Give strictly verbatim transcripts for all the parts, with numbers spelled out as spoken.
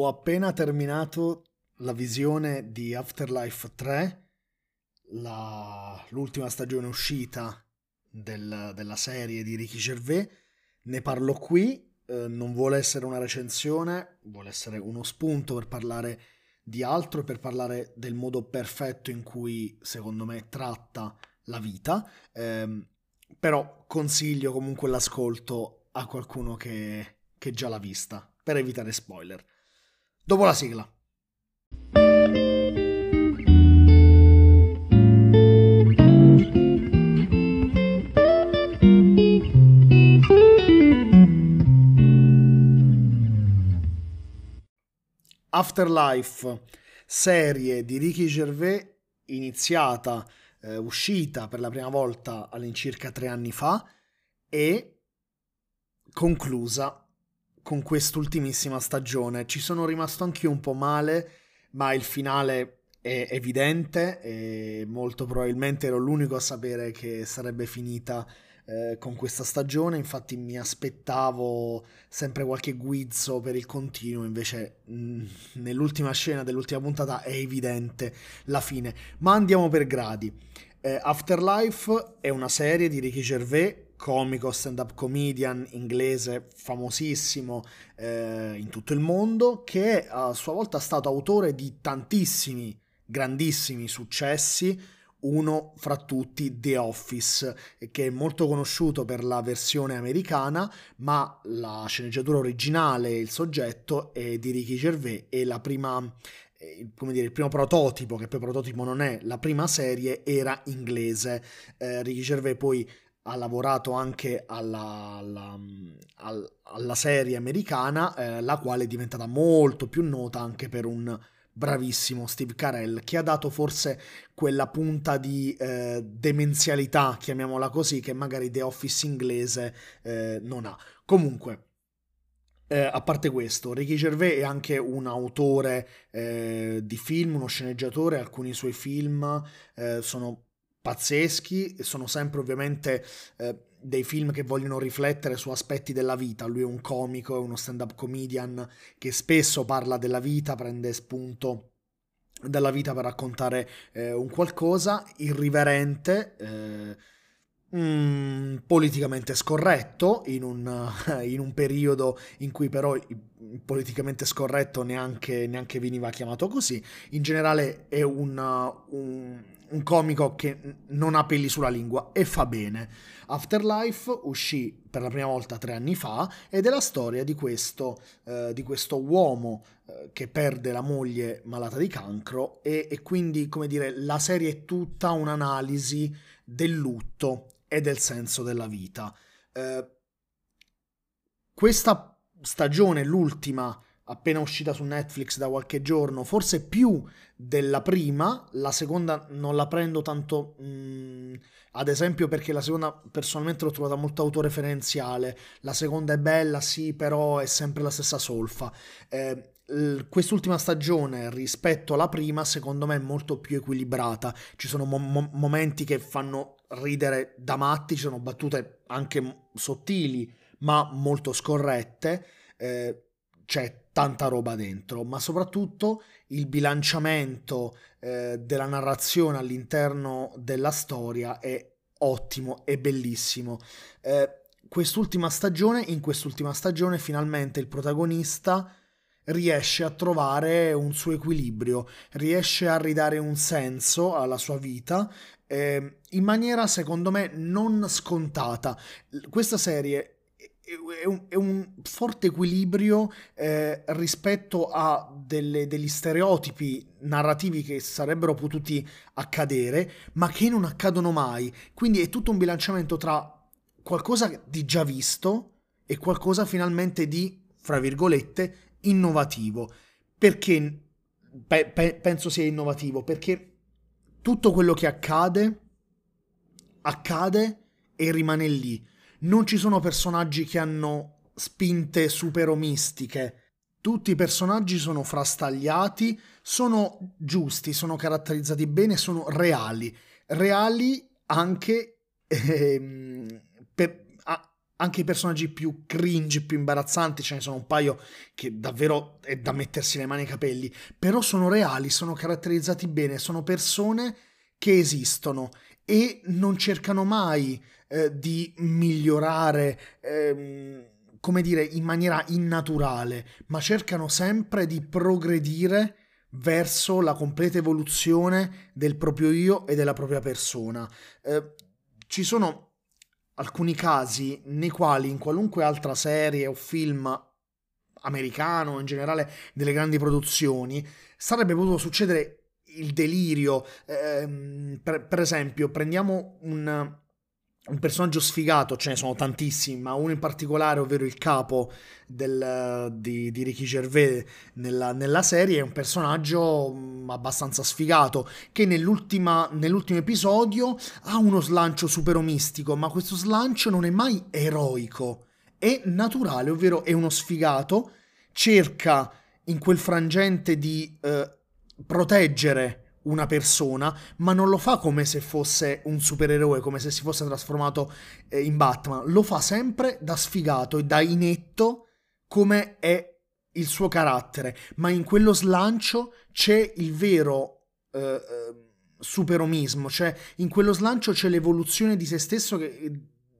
Ho appena terminato la visione di Afterlife tre, la, l'ultima stagione uscita del, della serie di Ricky Gervais. Ne parlo qui, eh, non vuole essere una recensione, vuole essere uno spunto per parlare di altro, per parlare del modo perfetto in cui, secondo me, tratta la vita. Eh, però consiglio comunque l'ascolto a qualcuno che, che già l'ha vista, per evitare spoiler. Dopo la sigla. Afterlife, serie di Ricky Gervais, iniziata, eh, uscita per la prima volta all'incirca tre anni fa e conclusa con quest'ultimissima stagione. Ci sono rimasto anch'io un po' male, ma il finale è evidente e molto probabilmente ero l'unico a sapere che sarebbe finita eh, con questa stagione. Infatti mi aspettavo sempre qualche guizzo per il continuo, invece mh, nell'ultima scena dell'ultima puntata è evidente la fine. Ma andiamo per gradi. eh, Afterlife è una serie di Ricky Gervais, comico, stand-up comedian inglese famosissimo eh, in tutto il mondo, che è a sua volta stato autore di tantissimi grandissimi successi, uno fra tutti The Office, che è molto conosciuto per la versione americana, ma la sceneggiatura originale, il soggetto è di Ricky Gervais e la prima, come dire, il primo prototipo, che poi prototipo non è, la prima serie era inglese. eh, Ricky Gervais poi ha lavorato anche alla, alla, alla serie americana, eh, la quale è diventata molto più nota anche per un bravissimo Steve Carell, che ha dato forse quella punta di eh, demenzialità, chiamiamola così, che magari The Office inglese eh, non ha. Comunque, Eh, a parte questo, Ricky Gervais è anche un autore eh, di film, uno sceneggiatore. Alcuni suoi film eh, sono pazzeschi, sono sempre ovviamente eh, dei film che vogliono riflettere su aspetti della vita. Lui è un comico, è uno stand-up comedian che spesso parla della vita, prende spunto dalla vita per raccontare eh, un qualcosa irriverente, eh, mh, politicamente scorretto, in un, in un periodo in cui però politicamente scorretto neanche, neanche veniva chiamato così. In generale è un... un un comico che non ha peli sulla lingua e fa bene. Afterlife uscì per la prima volta tre anni fa ed è la storia di questo, eh, di questo uomo eh, che perde la moglie malata di cancro e, e quindi, come dire, la serie è tutta un'analisi del lutto e del senso della vita. Eh, questa stagione, l'ultima, appena uscita su Netflix da qualche giorno, forse più della prima, la seconda non la prendo tanto mh, ad esempio, perché la seconda personalmente l'ho trovata molto autoreferenziale. La seconda è bella, sì, però è sempre la stessa solfa. Eh, quest'ultima stagione rispetto alla prima, secondo me, è molto più equilibrata. Ci sono mo- momenti che fanno ridere da matti, ci sono battute anche sottili ma molto scorrette, eh, c'è tanta roba dentro, ma soprattutto il bilanciamento eh, della narrazione all'interno della storia è ottimo, è bellissimo. Eh, quest'ultima stagione, in quest'ultima stagione finalmente il protagonista riesce a trovare un suo equilibrio, riesce a ridare un senso alla sua vita eh, in maniera, secondo me, non scontata. Questa serie È un, è un forte equilibrio eh, rispetto a delle, degli stereotipi narrativi che sarebbero potuti accadere, ma che non accadono mai. Quindi è tutto un bilanciamento tra qualcosa di già visto e qualcosa finalmente di, fra virgolette, innovativo. Perché pe, pe, penso sia innovativo? Perché tutto quello che accade, accade e rimane lì. Non ci sono personaggi che hanno spinte superomistiche. Tutti i personaggi sono frastagliati, sono giusti, sono caratterizzati bene, sono reali. Reali anche ehm, per, a, anche i personaggi più cringe, più imbarazzanti, ce ne sono un paio che davvero è da mettersi le mani ai capelli, però sono reali, sono caratterizzati bene, sono persone che esistono e non cercano mai eh, di migliorare, ehm, come dire, in maniera innaturale, ma cercano sempre di progredire verso la completa evoluzione del proprio io e della propria persona. Eh, ci sono alcuni casi nei quali in qualunque altra serie o film americano, o in generale delle grandi produzioni, sarebbe potuto succedere il delirio. Eh, per, per esempio, prendiamo un, un personaggio sfigato, ce ne sono tantissimi, ma uno in particolare, ovvero il capo del, di, di Ricky Gervais nella, nella serie, è un personaggio abbastanza sfigato che nell'ultima, nell'ultimo episodio ha uno slancio superomistico, ma questo slancio non è mai eroico, è naturale, ovvero è uno sfigato, cerca in quel frangente di eh, proteggere una persona, ma non lo fa come se fosse un supereroe, come se si fosse trasformato eh, in Batman, lo fa sempre da sfigato e da inetto, come è il suo carattere, ma in quello slancio c'è il vero eh, superomismo, cioè in quello slancio c'è l'evoluzione di se stesso che,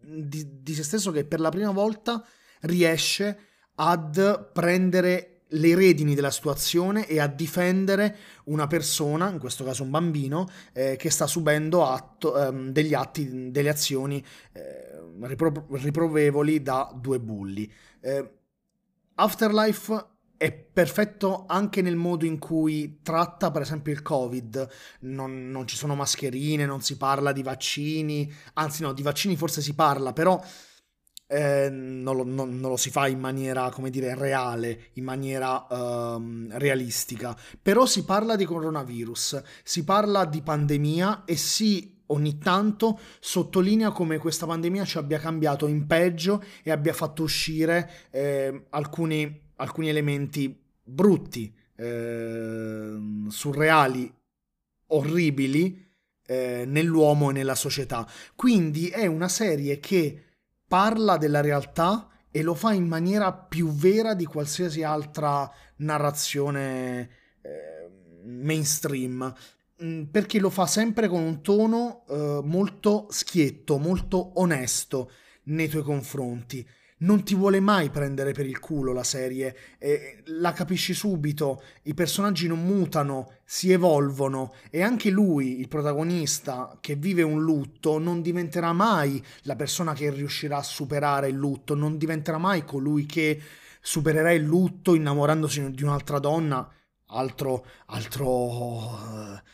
di, di se stesso che per la prima volta riesce ad prendere le redini della situazione e a difendere una persona, in questo caso un bambino, eh, che sta subendo atto, ehm, degli atti, delle azioni eh, ripro- riprovevoli da due bulli. Eh, Afterlife è perfetto anche nel modo in cui tratta, per esempio, il Covid. Non, non ci sono mascherine, non si parla di vaccini, anzi no, di vaccini forse si parla, però Eh, non, lo, non, non lo si fa in maniera, come dire, reale, in maniera ehm, realistica, però si parla di coronavirus, si parla di pandemia e si ogni tanto sottolinea come questa pandemia ci abbia cambiato in peggio e abbia fatto uscire eh, alcuni, alcuni elementi brutti, eh, surreali, orribili eh, nell'uomo e nella società. Quindi è una serie che parla della realtà e lo fa in maniera più vera di qualsiasi altra narrazione eh, mainstream, perché lo fa sempre con un tono eh, molto schietto, molto onesto nei tuoi confronti. Non ti vuole mai prendere per il culo la serie, eh, la capisci subito, i personaggi non mutano, si evolvono e anche lui, il protagonista che vive un lutto, non diventerà mai la persona che riuscirà a superare il lutto, non diventerà mai colui che supererà il lutto innamorandosi di un'altra donna, altro... altro...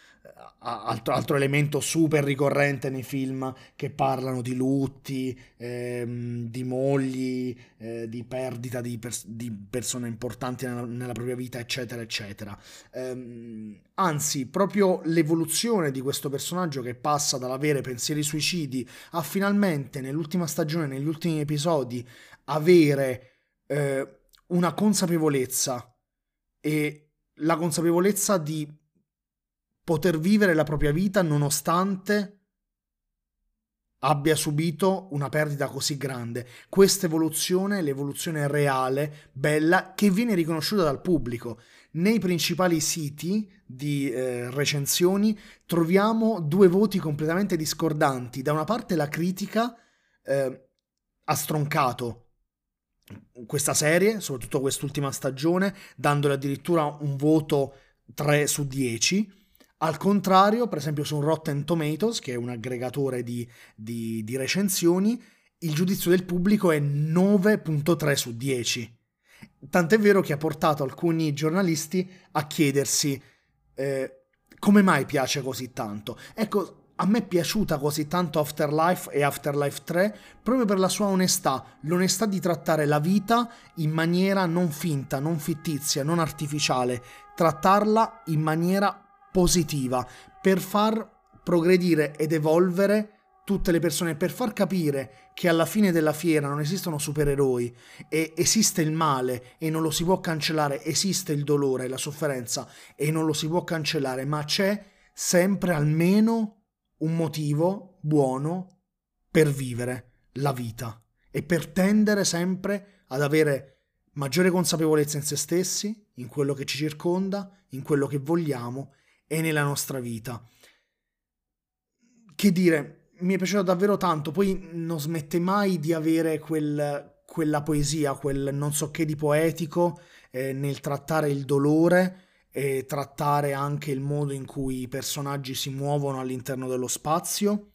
Altro, altro elemento super ricorrente nei film che parlano di lutti, ehm, di mogli, eh, di perdita di, pers- di persone importanti nella, nella propria vita, eccetera, eccetera. Ehm, anzi, proprio l'evoluzione di questo personaggio che passa dall'avere pensieri suicidi a finalmente, nell'ultima stagione, negli ultimi episodi, avere eh, una consapevolezza e la consapevolezza di poter vivere la propria vita nonostante abbia subito una perdita così grande. Questa evoluzione è l'evoluzione reale, bella, che viene riconosciuta dal pubblico. Nei principali siti di eh, recensioni troviamo due voti completamente discordanti. Da una parte la critica eh, ha stroncato questa serie, soprattutto quest'ultima stagione, dandole addirittura un voto tre su dieci. Al contrario, per esempio su Rotten Tomatoes, che è un aggregatore di, di, di recensioni, il giudizio del pubblico è nove virgola tre su dieci. Tant'è vero che ha portato alcuni giornalisti a chiedersi eh, come mai piace così tanto. Ecco, a me è piaciuta così tanto Afterlife e Afterlife tre proprio per la sua onestà, l'onestà di trattare la vita in maniera non finta, non fittizia, non artificiale, trattarla in maniera positiva, per far progredire ed evolvere tutte le persone, per far capire che alla fine della fiera non esistono supereroi e esiste il male e non lo si può cancellare, esiste il dolore e la sofferenza e non lo si può cancellare, ma c'è sempre almeno un motivo buono per vivere la vita. e per tendere sempre ad avere maggiore consapevolezza in se stessi, in quello che ci circonda, in quello che vogliamo e nella nostra vita. Che dire, mi è piaciuto davvero tanto, poi non smette mai di avere quel, quella poesia, quel non so che di poetico eh, nel trattare il dolore e trattare anche il modo in cui i personaggi si muovono all'interno dello spazio.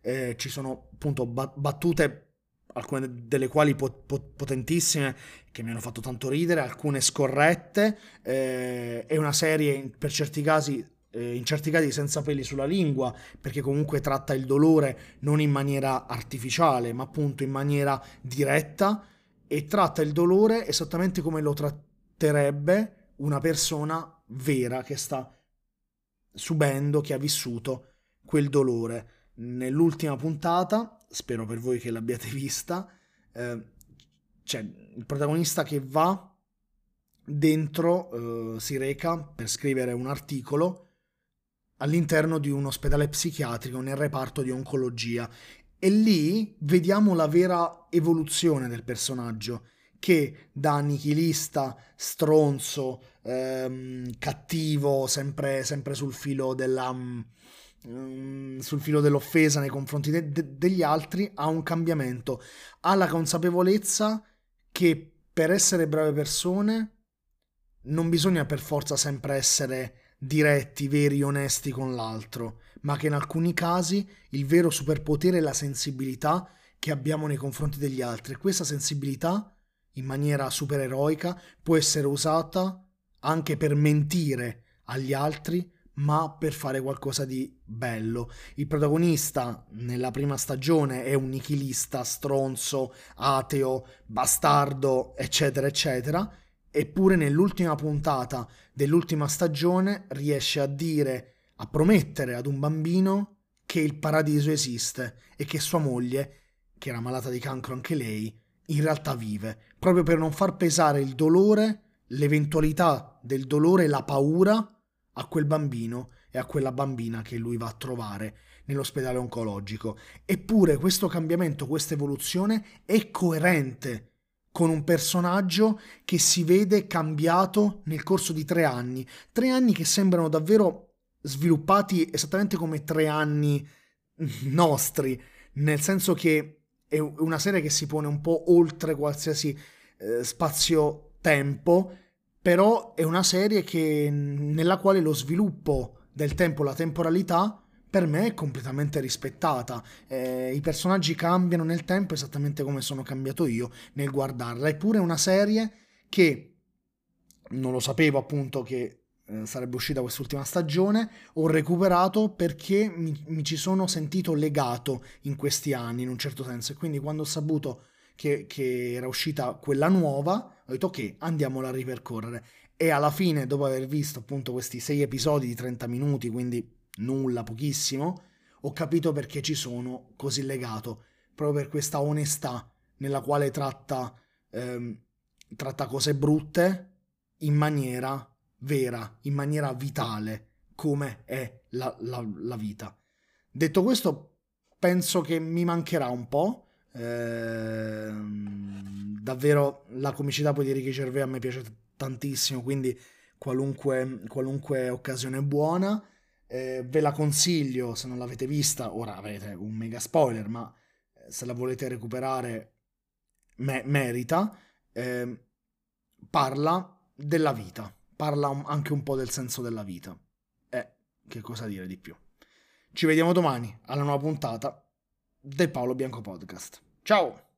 Eh, ci sono appunto battute, alcune delle quali potentissime, che mi hanno fatto tanto ridere, alcune scorrette. Eh, è una serie per certi casi, eh, in certi casi senza peli sulla lingua, perché comunque tratta il dolore non in maniera artificiale, ma appunto in maniera diretta, e tratta il dolore esattamente come lo tratterebbe una persona vera che sta subendo, che ha vissuto quel dolore. Nell'ultima puntata, spero per voi che l'abbiate vista, eh, c'è il protagonista che va dentro, eh, si reca per scrivere un articolo all'interno di un ospedale psichiatrico nel reparto di oncologia, e lì vediamo la vera evoluzione del personaggio, che da nichilista, stronzo, ehm, cattivo, sempre, sempre sul filo della... sul filo dell'offesa nei confronti de- de- degli altri, ha un cambiamento, ha la consapevolezza che per essere brave persone non bisogna per forza sempre essere diretti, veri, onesti con l'altro, ma che in alcuni casi il vero superpotere è la sensibilità che abbiamo nei confronti degli altri, e questa sensibilità in maniera supereroica può essere usata anche per mentire agli altri, ma per fare qualcosa di bello. Il protagonista nella prima stagione è un nichilista, stronzo, ateo, bastardo, eccetera, eccetera, eppure nell'ultima puntata dell'ultima stagione riesce a dire, a promettere ad un bambino che il paradiso esiste e che sua moglie, che era malata di cancro anche lei, in realtà vive, proprio per non far pesare il dolore, l'eventualità del dolore, la paura, a quel bambino e a quella bambina che lui va a trovare nell'ospedale oncologico. Eppure questo cambiamento, questa evoluzione è coerente con un personaggio che si vede cambiato nel corso di tre anni. Tre anni che sembrano davvero sviluppati esattamente come tre anni nostri, nel senso che è una serie che si pone un po' oltre qualsiasi eh, spazio-tempo, però è una serie che, nella quale lo sviluppo del tempo, la temporalità, per me è completamente rispettata. Eh, i personaggi cambiano nel tempo esattamente come sono cambiato io nel guardarla. Eppure è una serie che non lo sapevo appunto che eh, sarebbe uscita quest'ultima stagione, ho recuperato perché mi, mi ci sono sentito legato in questi anni in un certo senso, e quindi quando ho saputo che, che era uscita quella nuova, ho detto ok, andiamola a ripercorrere, e alla fine, dopo aver visto appunto questi sei episodi di trenta minuti, quindi nulla, pochissimo, ho capito perché ci sono così legato, proprio per questa onestà nella quale tratta, ehm, tratta cose brutte in maniera vera, in maniera vitale, come è la, la, la vita. Detto questo, penso che mi mancherà un po'. Eh, davvero la comicità poi di Ricky Gervais a me piace tantissimo, quindi qualunque, qualunque occasione è buona. Eh, ve la consiglio se non l'avete vista, ora avete un mega spoiler, ma se la volete recuperare me- merita. Eh, parla della vita, parla anche un po' del senso della vita, eh, che cosa dire di più. Ci vediamo domani alla nuova puntata del Paolo Bianco Podcast. Ciao!